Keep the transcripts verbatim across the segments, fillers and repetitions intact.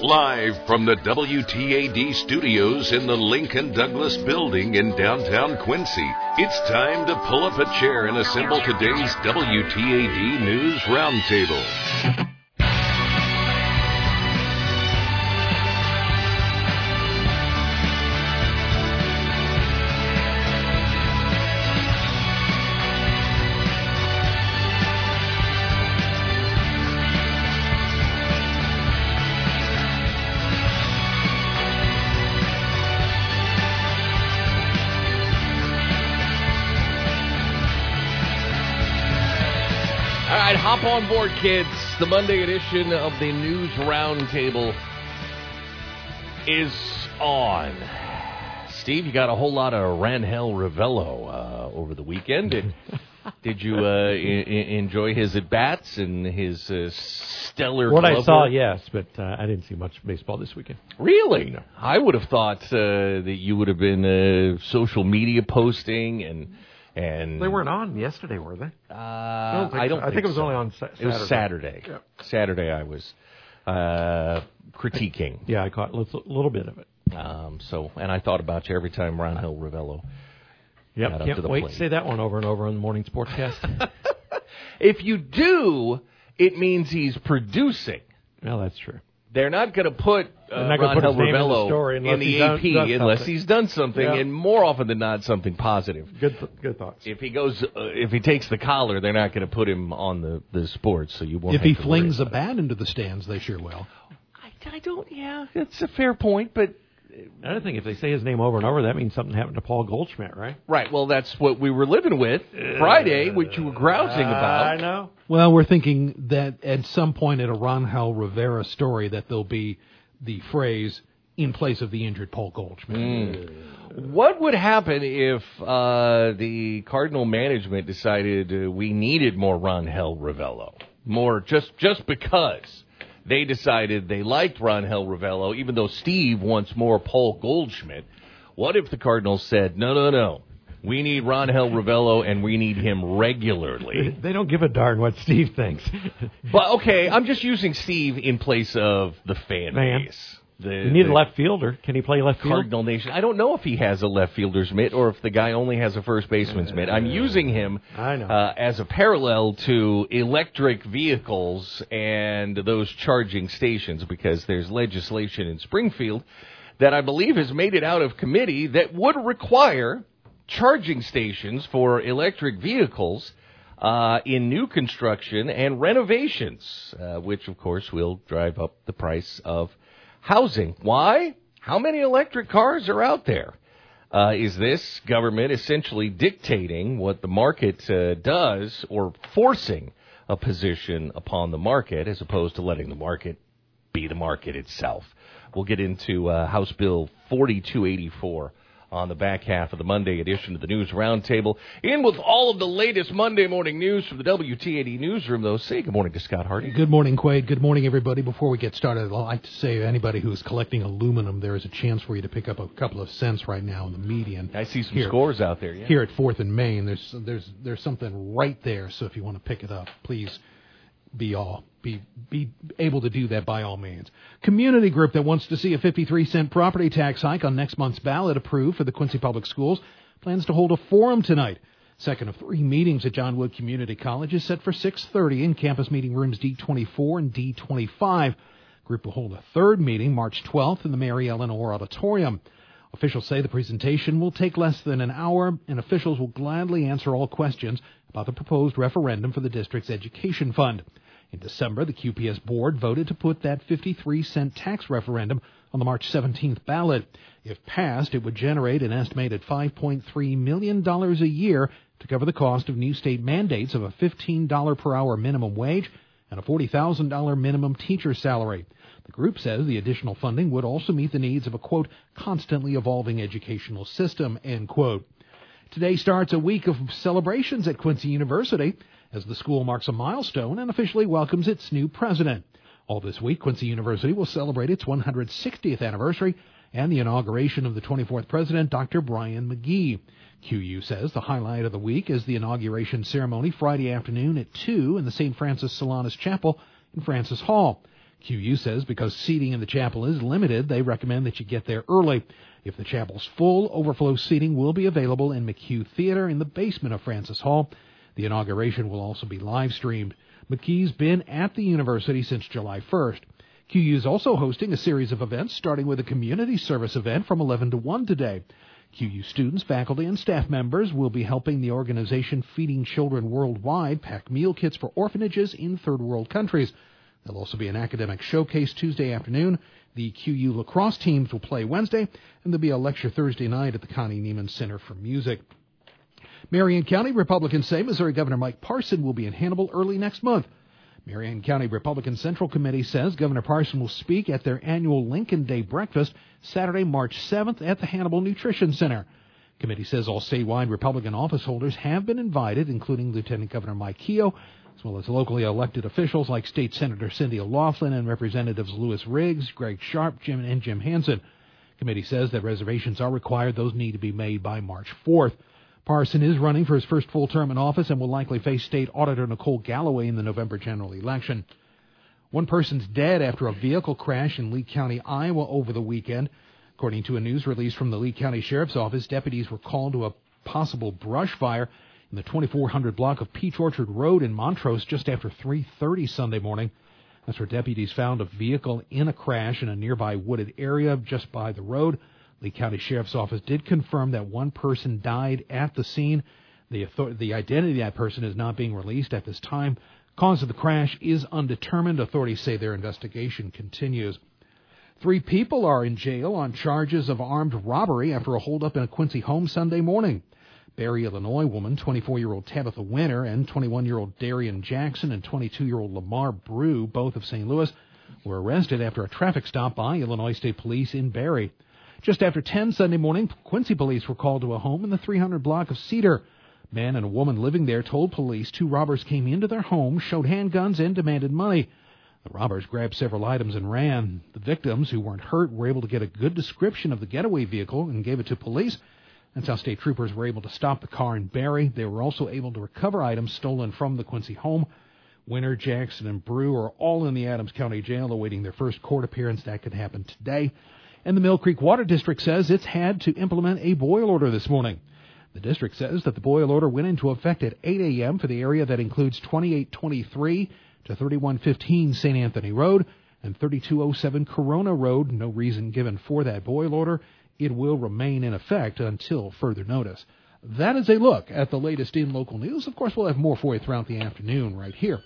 Live from the W T A D studios in the Lincoln Douglas building in downtown Quincy, it's time to pull up a chair and assemble today's W T A D News Roundtable. Hop on board, kids. The Monday edition of the News Roundtable is on. Steve, you got a whole lot of Ron Hel-Rivello uh, over the weekend. Did, did you uh, I- enjoy his at-bats and his uh, stellar What club I saw, work? Yes, but uh, I didn't see much baseball this weekend. Really? No. I would have thought uh, that you would have been uh, social media posting and... And they weren't on yesterday, were they? Uh, I don't think, I don't so. think, I think so. It was only on Saturday. It was Saturday. Yeah. Saturday I was uh, critiquing. Yeah, I caught a little, little bit of it. Um, so, and I thought about you every time Ron Hill Ravello yep. got up Can't to the wait plate. To say that one over and over on the morning sportcast. If you do, it means he's producing. Well, that's true. They're not going to put uh, Ron Hel Ravello in the A P unless he's done something, yeah. and more often than not, something positive. Good, th- good thoughts. If he goes, uh, if he takes the collar, they're not going to put him on the, the sports, so you won't. If have he to flings a bat into the stands, they sure will. I, I don't. Yeah, it's a fair point, but another thing, if they say his name over and over, that means something happened to Paul Goldschmidt, right? Right. Well, that's what we were living with Friday, which you were grousing uh, about. I know. Well, we're thinking that at some point at a Ron Hel-Rivera story that there'll be the phrase, in place of the injured Paul Goldschmidt. Mm. What would happen if uh, the Cardinal management decided uh, we needed more Ron Hel-Ravello? More just, just because they decided they liked Ron Hel-Ravello, even though Steve wants more Paul Goldschmidt. What if the Cardinals said, no, no, no. We need Ron Hel-Ravello, and we need him regularly. They don't give a darn what Steve thinks. But, okay, I'm just using Steve in place of the fan Man. base. The, you need a left fielder. Can he play left field? Cardinal Nation. I don't know if he has a left fielder's mitt or if the guy only has a first baseman's uh, mitt. I'm using him I know. Uh, as a parallel to electric vehicles and those charging stations because there's legislation in Springfield that I believe has made it out of committee that would require charging stations for electric vehicles uh, in new construction and renovations, uh, which, of course, will drive up the price of housing. Why? How many electric cars are out there? Uh, is this government essentially dictating what the market uh, does or forcing a position upon the market as opposed to letting the market be the market itself? We'll get into uh, House Bill forty-two eighty-four on the back half of the Monday edition of the News Roundtable. In with all of the latest Monday morning news from the W T A D Newsroom, though. Say good morning to Scott Hardy. Good morning, Quade. Good morning, everybody. Before we get started, I'd like to say to anybody who's collecting aluminum, there is a chance for you to pick up a couple of cents right now in the median. I see some here, scores out there. Yeah. Here at fourth and Main, there's there's there's something right there, so if you want to pick it up, please be all. Be, be able to do that by all means. Community group that wants to see a fifty-three cent property tax hike on next month's ballot approved for the Quincy Public Schools plans to hold a forum tonight. Second of three meetings at John Wood Community College is set for six thirty in campus meeting rooms D twenty-four and D twenty-five. Group will hold a third meeting March twelfth in the Mary Ellen Orr Auditorium. Officials say the presentation will take less than an hour, and officials will gladly answer all questions about the proposed referendum for the district's education fund. In December, the Q P S board voted to put that fifty-three cent tax referendum on the March seventeenth ballot. If passed, it would generate an estimated five point three million dollars a year to cover the cost of new state mandates of a fifteen dollars per hour minimum wage and a forty thousand dollars minimum teacher salary. The group says the additional funding would also meet the needs of a, quote, constantly evolving educational system, end quote. Today starts a week of celebrations at Quincy University as the school marks a milestone and officially welcomes its new president. All this week, Quincy University will celebrate its one hundred sixtieth anniversary and the inauguration of the twenty-fourth president, Doctor Brian McGee. Q U says the highlight of the week is the inauguration ceremony Friday afternoon at two in the Saint Francis Solanus Chapel in Francis Hall. Q U says because seating in the chapel is limited, they recommend that you get there early. If the chapel's full, overflow seating will be available in McHugh Theater in the basement of Francis Hall. The inauguration will also be live-streamed. McGee's been at the university since July first. Q U is also hosting a series of events, starting with a community service event from eleven to one today. Q U students, faculty, and staff members will be helping the organization Feeding Children Worldwide pack meal kits for orphanages in third world countries. There'll also be an academic showcase Tuesday afternoon. The Q U lacrosse teams will play Wednesday, and there'll be a lecture Thursday night at the Connie Neiman Center for Music. Marion County Republicans say Missouri Governor Mike Parson will be in Hannibal early next month. Marion County Republican Central Committee says Governor Parson will speak at their annual Lincoln Day breakfast Saturday, March seventh at the Hannibal Nutrition Center. Committee says all statewide Republican office holders have been invited, including Lieutenant Governor Mike Kehoe, as well as locally elected officials like State Senator Cindy O'Laughlin and Representatives Lewis Riggs, Greg Sharp, Jim and Jim Hansen. Committee says that reservations are required. Those need to be made by March fourth. Parson is running for his first full term in office and will likely face State Auditor Nicole Galloway in the November general election. One person's dead after a vehicle crash in Lee County, Iowa over the weekend. According to a news release from the Lee County Sheriff's Office, deputies were called to a possible brush fire in the twenty-four hundred block of Peach Orchard Road in Montrose just after three thirty Sunday morning. That's where deputies found a vehicle in a crash in a nearby wooded area just by the road. Lee County Sheriff's Office did confirm that one person died at the scene. The, author- the identity of that person is not being released at this time. Cause of the crash is undetermined. Authorities say their investigation continues. Three people are in jail on charges of armed robbery after a holdup in a Quincy home Sunday morning. Barry, Illinois woman, twenty-four-year-old Tabitha Winter, and twenty-one-year-old Darian Jackson and twenty-two-year-old Lamar Brew, both of Saint Louis, were arrested after a traffic stop by Illinois State Police in Barry. Just after ten Sunday morning, Quincy police were called to a home in the three hundred block of Cedar. A man and a woman living there told police two robbers came into their home, showed handguns, and demanded money. The robbers grabbed several items and ran. The victims, who weren't hurt, were able to get a good description of the getaway vehicle and gave it to police. That's how state troopers were able to stop the car in Barry. They were also able to recover items stolen from the Quincy home. Winter, Jackson, and Brew are all in the Adams County Jail awaiting their first court appearance. That could happen today. And the Mill Creek Water District says it's had to implement a boil order this morning. The district says that the boil order went into effect at eight a.m. for the area that includes twenty-eight twenty-three to thirty-one fifteen Saint Anthony Road and thirty-two oh seven Corona Road. No reason given for that boil order. It will remain in effect until further notice. That is a look at the latest in local news. Of course, we'll have more for you throughout the afternoon right here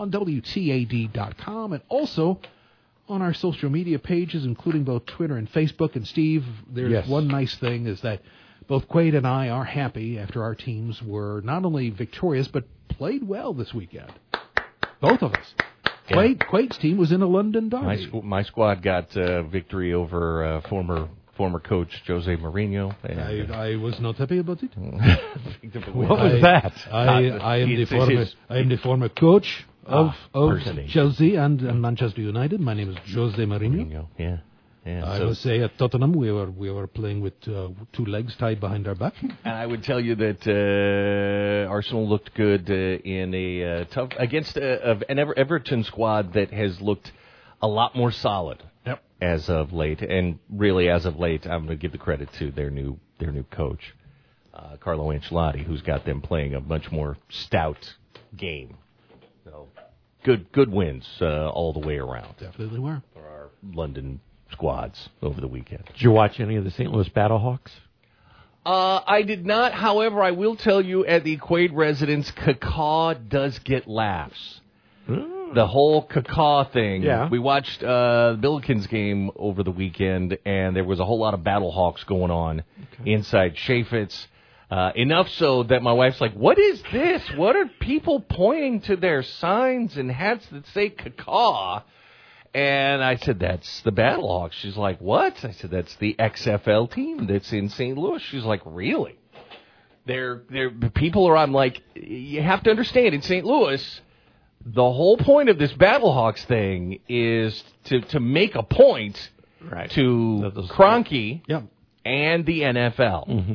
on W T A D dot com and also on our social media pages, including both Twitter and Facebook. And Steve, there's yes. one nice thing is that both Quade and I are happy after our teams were not only victorious, but played well this weekend. Both of us. Yeah. Quade, Quade's team was in a London derby. My, squ- my squad got uh, victory over uh, former former coach Jose Mourinho. And, I, I was not happy about it. What was I, that? I, I, I, am the former, I am the former coach. Of, of Chelsea and, and Manchester United. My name is Jose Mourinho. Mourinho. Yeah, yeah. I so would say at Tottenham we were we were playing with uh, two legs tied behind our back. And I would tell you that uh, Arsenal looked good uh, in a uh, tough against uh, an Ever- Everton squad that has looked a lot more solid yep. as of late. And really, as of late, I'm going to give the credit to their new their new coach, uh, Carlo Ancelotti, who's got them playing a much more stout game. So good good wins uh, all the way around. Definitely were. For our London squads over the weekend. Did you watch any of the Saint Louis Battlehawks? Uh, I did not. However, I will tell you at the Quade residence, Kakaw does get laughs. Ooh. The whole Kakaw thing. Yeah. We watched uh, the Billikens game over the weekend, and there was a whole lot of Battlehawks going on okay. inside Chaffetz. Uh, enough so that my wife's like, what is this? What are people pointing to their signs and hats that say Kakaw? And I said, that's the Battlehawks. She's like, what? I said, that's the X F L team that's in Saint Louis. She's like, really? They're, they're, the people are, I'm like, you have to understand, in Saint Louis, the whole point of this Battlehawks thing is to, to make a point right. to Kroenke yeah. and the N F L. Mm-hmm.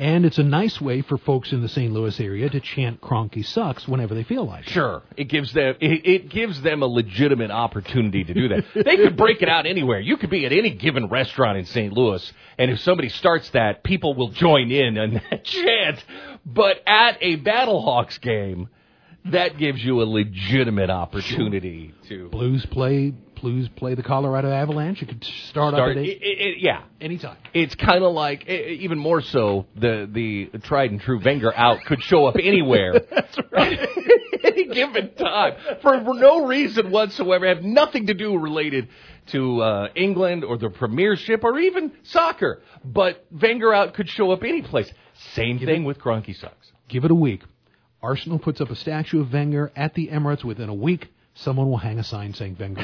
And it's a nice way for folks in the Saint Louis area to chant Kroenke sucks whenever they feel like it. Sure. It gives them it, it gives them a legitimate opportunity to do that. They could break it out anywhere. You could be at any given restaurant in Saint Louis, and if somebody starts that, people will join in on that chant. But at a Battlehawks game, that gives you a legitimate opportunity sure. to... Blues play... Blues play the Colorado Avalanche. You could start, start up at eight. It, it, yeah. Anytime. It's kind of like, it, even more so, the, the tried and true Wenger out could show up anywhere. That's right. Any given time. For no reason whatsoever. Have nothing to do related to uh, England or the Premiership or even soccer. But Wenger out could show up any place. Same Give thing it, with Kroenke sucks. Give it a week. Arsenal puts up a statue of Wenger at the Emirates within a week. Someone will hang a sign saying Wenger.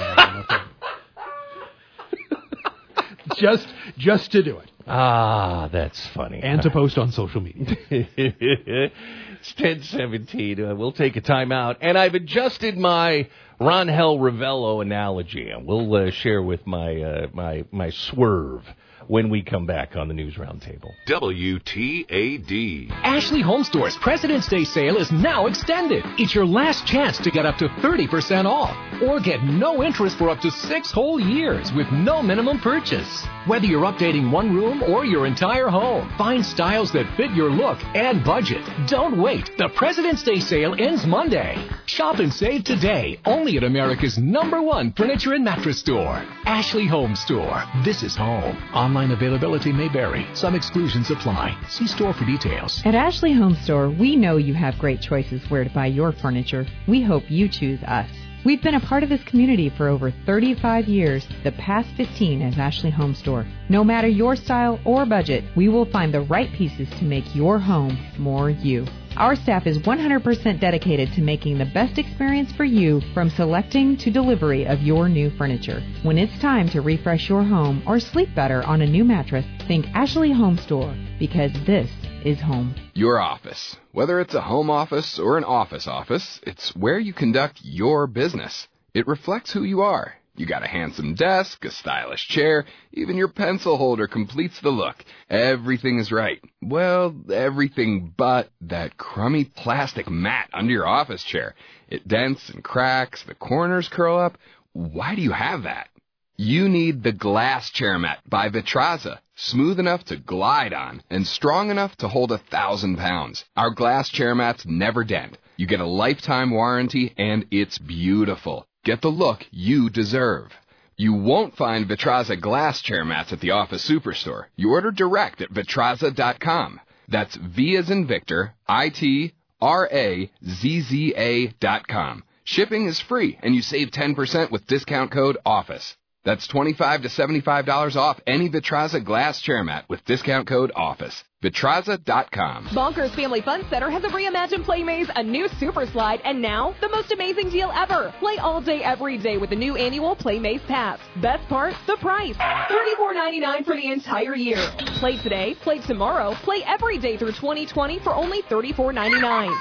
just, just to do it. Ah, that's funny. And to post on social media. It's ten seventeen. Uh, we'll take a timeout. And I've adjusted my Ron Hel-Rivello analogy. And we'll uh, share with my, uh, my, my swerve when we come back on the News Roundtable. W T A D. Ashley Home Store's President's Day sale is now extended. It's your last chance to get up to thirty percent off or get no interest for up to six whole years with no minimum purchase. Whether you're updating one room or your entire home, find styles that fit your look and budget. Don't wait. The President's Day sale ends Monday. Shop and save today only at America's number one furniture and mattress store. Ashley Home Store. This is home. On Online availability may vary. Some exclusions apply. See store for details. At Ashley Home Store, we know you have great choices where to buy your furniture. We hope you choose us. We've been a part of this community for over thirty-five years, the past fifteen as Ashley Home Store. No matter your style or budget, we will find the right pieces to make your home more you. Our staff is one hundred percent dedicated to making the best experience for you from selecting to delivery of your new furniture. When it's time to refresh your home or sleep better on a new mattress, think Ashley Home Store, because this is home. Your office. Whether it's a home office or an office office, it's where you conduct your business. It reflects who you are. You got a handsome desk, a stylish chair, even your pencil holder completes the look. Everything is right. Well, everything but that crummy plastic mat under your office chair. It dents and cracks, the corners curl up. Why do you have that? You need the Glass Chair Mat by Vitrazza. Smooth enough to glide on and strong enough to hold a thousand pounds. Our glass chair mats never dent. You get a lifetime warranty and it's beautiful. Get the look you deserve. You won't find Vitrazza glass chair mats at the office superstore. You order direct at vitrazza dot com. That's V as in Victor, I T R A Z Z A dot com. Shipping is free, and you save ten percent with discount code OFFICE. That's twenty-five to seventy-five dollars off any Vitrazza glass chair mat with discount code OFFICE. Vitrazza dot com. Bonkers Family Fun Center has a reimagined play maze, a new super slide, and now the most amazing deal ever. Play all day, every day with the new annual Play Maze Pass. Best part, the price. thirty-four ninety-nine for the entire year. Play today, play tomorrow, play every day through twenty twenty for only thirty-four ninety-nine.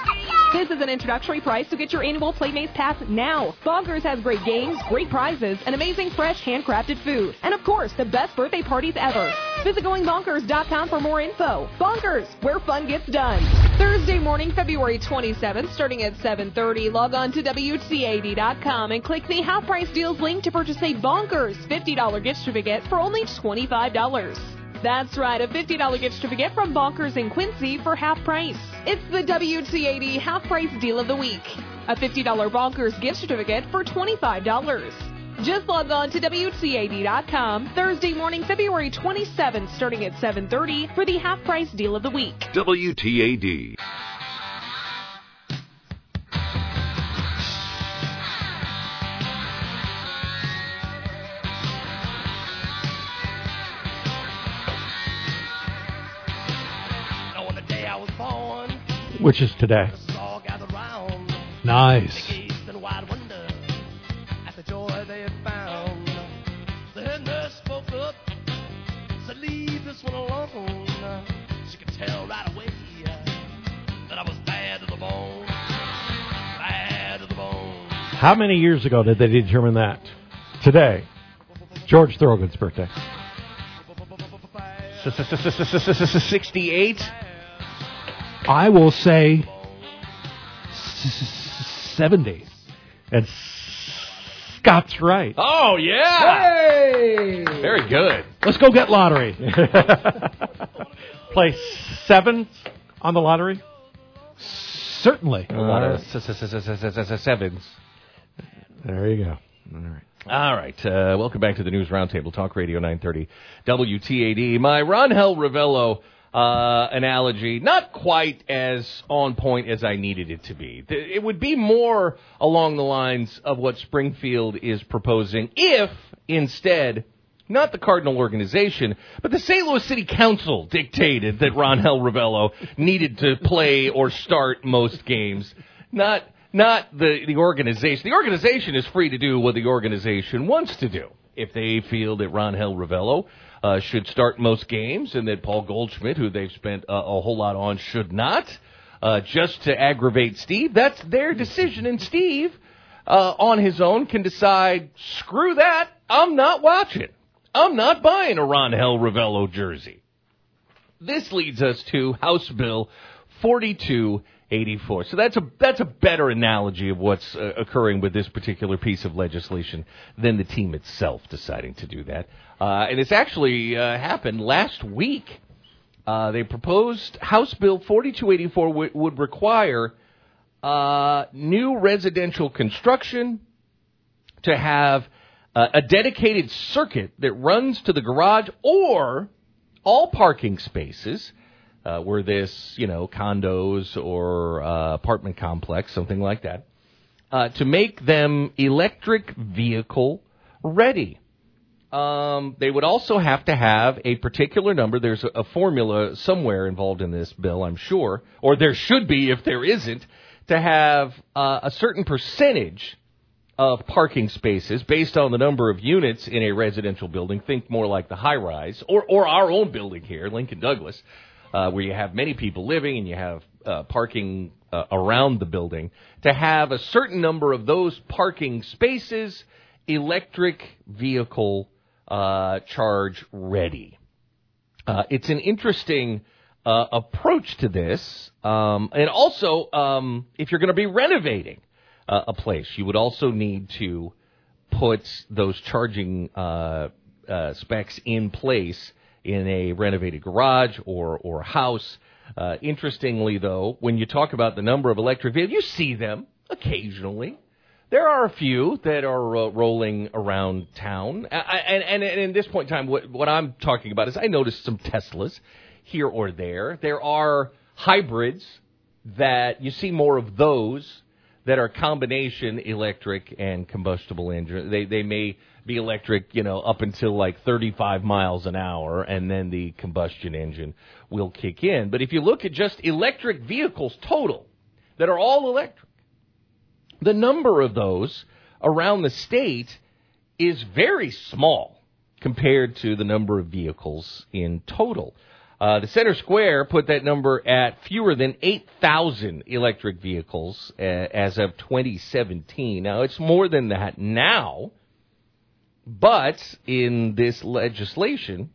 This is an introductory price, so get your annual Play Maze Pass now. Bonkers has great games, great prizes, and amazing fresh handcrafted food. And of course, the best birthday parties ever. Visit going bonkers dot com for more info. Bonkers, where fun gets done. Thursday morning, February twenty-seventh, starting at seven thirty. Log on to W T A D dot com and click the Half Price Deals link to purchase a Bonkers fifty dollars gift certificate for only twenty-five dollars. That's right, a fifty dollars gift certificate from Bonkers in Quincy for half price. It's the W T A D Half Price Deal of the Week. A fifty dollars Bonkers gift certificate for twenty-five dollars. Just log on to W T A D dot com Thursday morning, February twenty-seventh, starting at seven thirty for the Half Price Deal of the Week. W T A D. On the day I was born, which is today. Nice. How many years ago did they determine that? Today. George Thorogood's birthday. sixty-eight? I will say seventy. And Scott's right. Oh, yeah. Hey. Very good. Let's go get lottery. Play seven on the lottery? Certainly. Uh, sevens. There you go. All right. All right. Uh, welcome back to the News Roundtable, Talk Radio nine thirty W T A D. My Ron Hel-Rivello uh, analogy, not quite as on point as I needed it to be. It would be more along the lines of what Springfield is proposing if, instead, not the Cardinal organization, but the Saint Louis City Council dictated that Ron Hel-Rivello needed to play or start most games. Not... Not the, the organization. The organization is free to do what the organization wants to do. If they feel that Ron Hel-Rivello uh, should start most games and that Paul Goldschmidt, who they've spent uh, a whole lot on, should not, uh, just to aggravate Steve, that's their decision. And Steve, uh, on his own, can decide, screw that, I'm not watching. I'm not buying a Ron Hel-Rivello jersey. This leads us to House Bill forty-two eighty-four. So that's a that's a better analogy of what's uh, occurring with this particular piece of legislation than the team itself deciding to do that. Uh, and it's actually uh, happened last week. Uh, they proposed House Bill forty-two eighty-four w- would require uh, new residential construction to have uh, a dedicated circuit that runs to the garage or all parking spaces. Uh, were this, you know, condos or uh, apartment complex, something like that, uh, to make them electric vehicle ready. Um, they would also have to have a particular number. There's a, a formula somewhere involved in this bill, I'm sure, or there should be if there isn't, to have uh, a certain percentage of parking spaces based on the number of units in a residential building. Think more like the high-rise or, or our own building here, Lincoln Douglas. Uh, where you have many people living and you have uh, parking uh, around the building, to have a certain number of those parking spaces electric vehicle uh, charge ready. Uh, it's an interesting uh, approach to this. Um, and also, um, if you're going to be renovating uh, a place, you would also need to put those charging uh, uh, specs in place in a renovated garage or or house. Uh, interestingly, though, when you talk about the number of electric vehicles, you see them occasionally. There are a few that are uh, rolling around town. I, and, and, and at this point in time, what, what I'm talking about is I noticed some Teslas here or there. There are hybrids that you see more of those that are combination electric and combustible engine. They, they may be electric, you know, up until like thirty-five miles an hour, and then the combustion engine will kick in. But if you look at just electric vehicles total that are all electric, the number of those around the state is very small compared to the number of vehicles in total. Uh, the Center Square put that number at fewer than eight thousand electric vehicles uh, as of twenty seventeen. Now, it's more than that now. But in this legislation,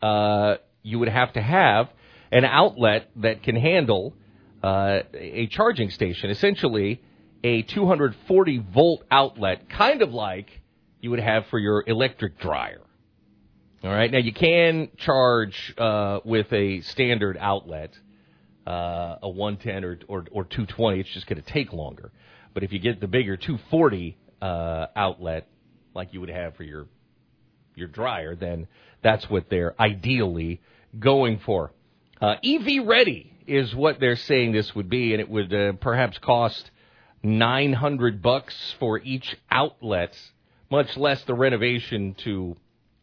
uh, you would have to have an outlet that can handle uh, a charging station, essentially a two hundred forty volt outlet, kind of like you would have for your electric dryer. All right. Now, you can charge uh, with a standard outlet, uh, a one ten or, or, or two twenty. It's just going to take longer. But if you get the bigger two forty uh, outlet, like you would have for your your dryer, then that's what they're ideally going for. Uh, E V ready is what they're saying this would be, and it would uh, perhaps cost nine hundred bucks for each outlet, much less the renovation to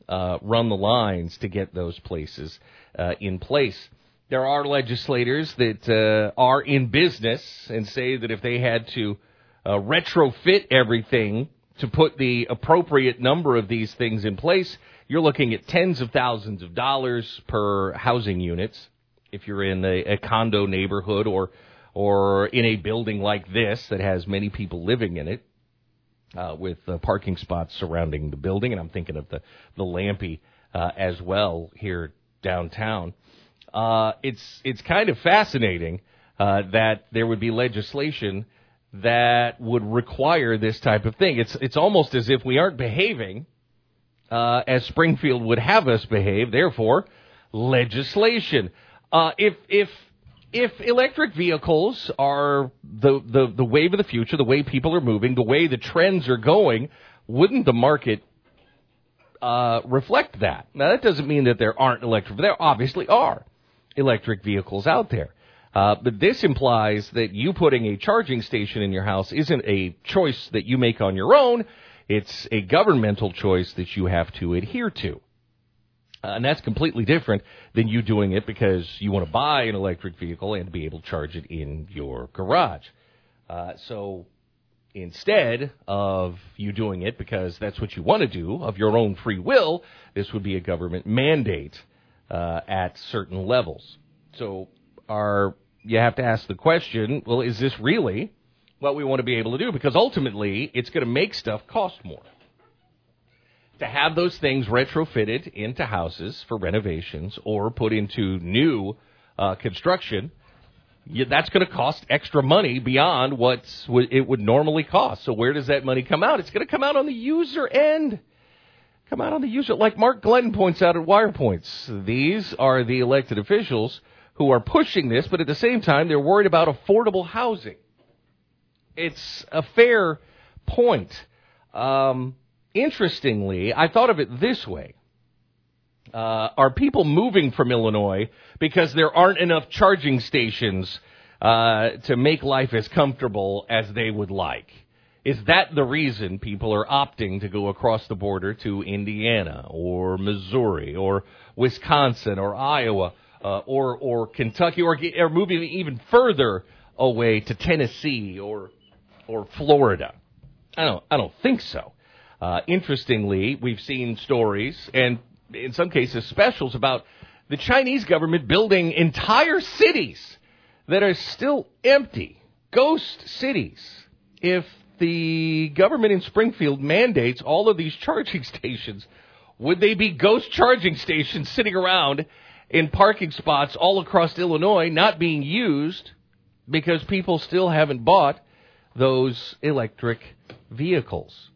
uh, run the lines to get those places uh, in place. There are legislators that uh, are in business and say that if they had to uh, retrofit everything to put the appropriate number of these things in place, you're looking at tens of thousands of dollars per housing units. If you're in a, a condo neighborhood or or in a building like this that has many people living in it, uh, with uh, parking spots surrounding the building, and I'm thinking of the, the Lampe uh, as well here downtown. Uh, it's it's kind of fascinating uh, that there would be legislation that would require this type of thing. It's it's almost as if we aren't behaving uh, as Springfield would have us behave. Therefore, legislation. Uh, if if if electric vehicles are the, the the wave of the future, the way people are moving, the way the trends are going, wouldn't the market uh, reflect that? Now, that doesn't mean that there aren't electric. There obviously are electric vehicles out there. Uh, but this implies that you putting a charging station in your house isn't a choice that you make on your own. It's a governmental choice that you have to adhere to. Uh, and that's completely different than you doing it because you want to buy an electric vehicle and be able to charge it in your garage. Uh, so instead of you doing it because that's what you want to do of your own free will, this would be a government mandate uh, at certain levels. So are... You have to ask the question, well, is this really what we want to be able to do? Because ultimately, it's going to make stuff cost more. To have those things retrofitted into houses for renovations or put into new uh, construction, yeah, that's going to cost extra money beyond what it would normally cost. So where does that money come out? It's going to come out on the user end. Come out on the user. Like Mark Glenn points out at Wire Points, these are the elected officials who are pushing this, but at the same time, they're worried about affordable housing. It's a fair point. Um, interestingly, I thought of it this way. Uh, are people moving from Illinois because there aren't enough charging stations uh, to make life as comfortable as they would like? Is that the reason people are opting to go across the border to Indiana or Missouri or Wisconsin or Iowa? Uh, or or Kentucky, or, or moving even further away to Tennessee or or Florida. I don't I don't think so. Uh, interestingly, we've seen stories and in some cases specials about the Chinese government building entire cities that are still empty, ghost cities. If the government in Springfield mandates all of these charging stations, would they be ghost charging stations sitting around in parking spots all across Illinois not being used because people still haven't bought those electric vehicles?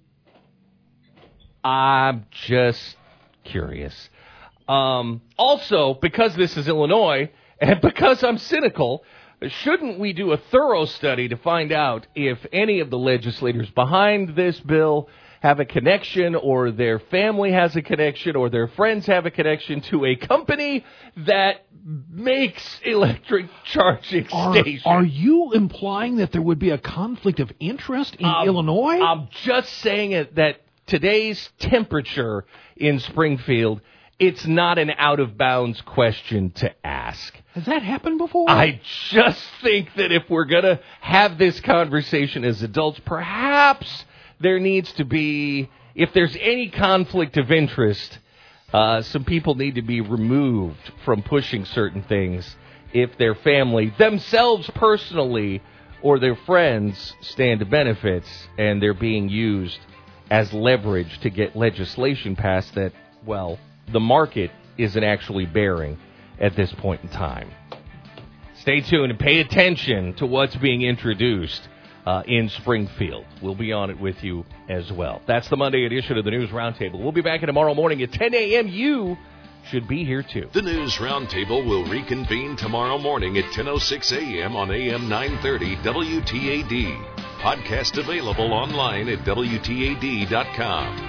I'm just curious. Um, also, because this is Illinois and because I'm cynical, shouldn't we do a thorough study to find out if any of the legislators behind this bill have a connection, or their family has a connection, or their friends have a connection to a company that makes electric charging are, stations? Are you implying that there would be a conflict of interest in um, Illinois? I'm just saying it, that today's temperature in Springfield, it's not an out-of-bounds question to ask. Has that happened before? I just think that if we're going to have this conversation as adults, perhaps there needs to be, if there's any conflict of interest, uh, some people need to be removed from pushing certain things if their family, themselves personally, or their friends stand to benefits and they're being used as leverage to get legislation passed that, well, the market isn't actually bearing at this point in time. Stay tuned and pay attention to what's being introduced Uh, in Springfield. We'll be on it with you as well. That's the Monday edition of the News Roundtable. We'll be back tomorrow morning at ten a.m. You should be here, too. The News Roundtable will reconvene tomorrow morning at ten oh six a.m. on A M nine thirty W T A D. Podcast available online at W T A D dot com.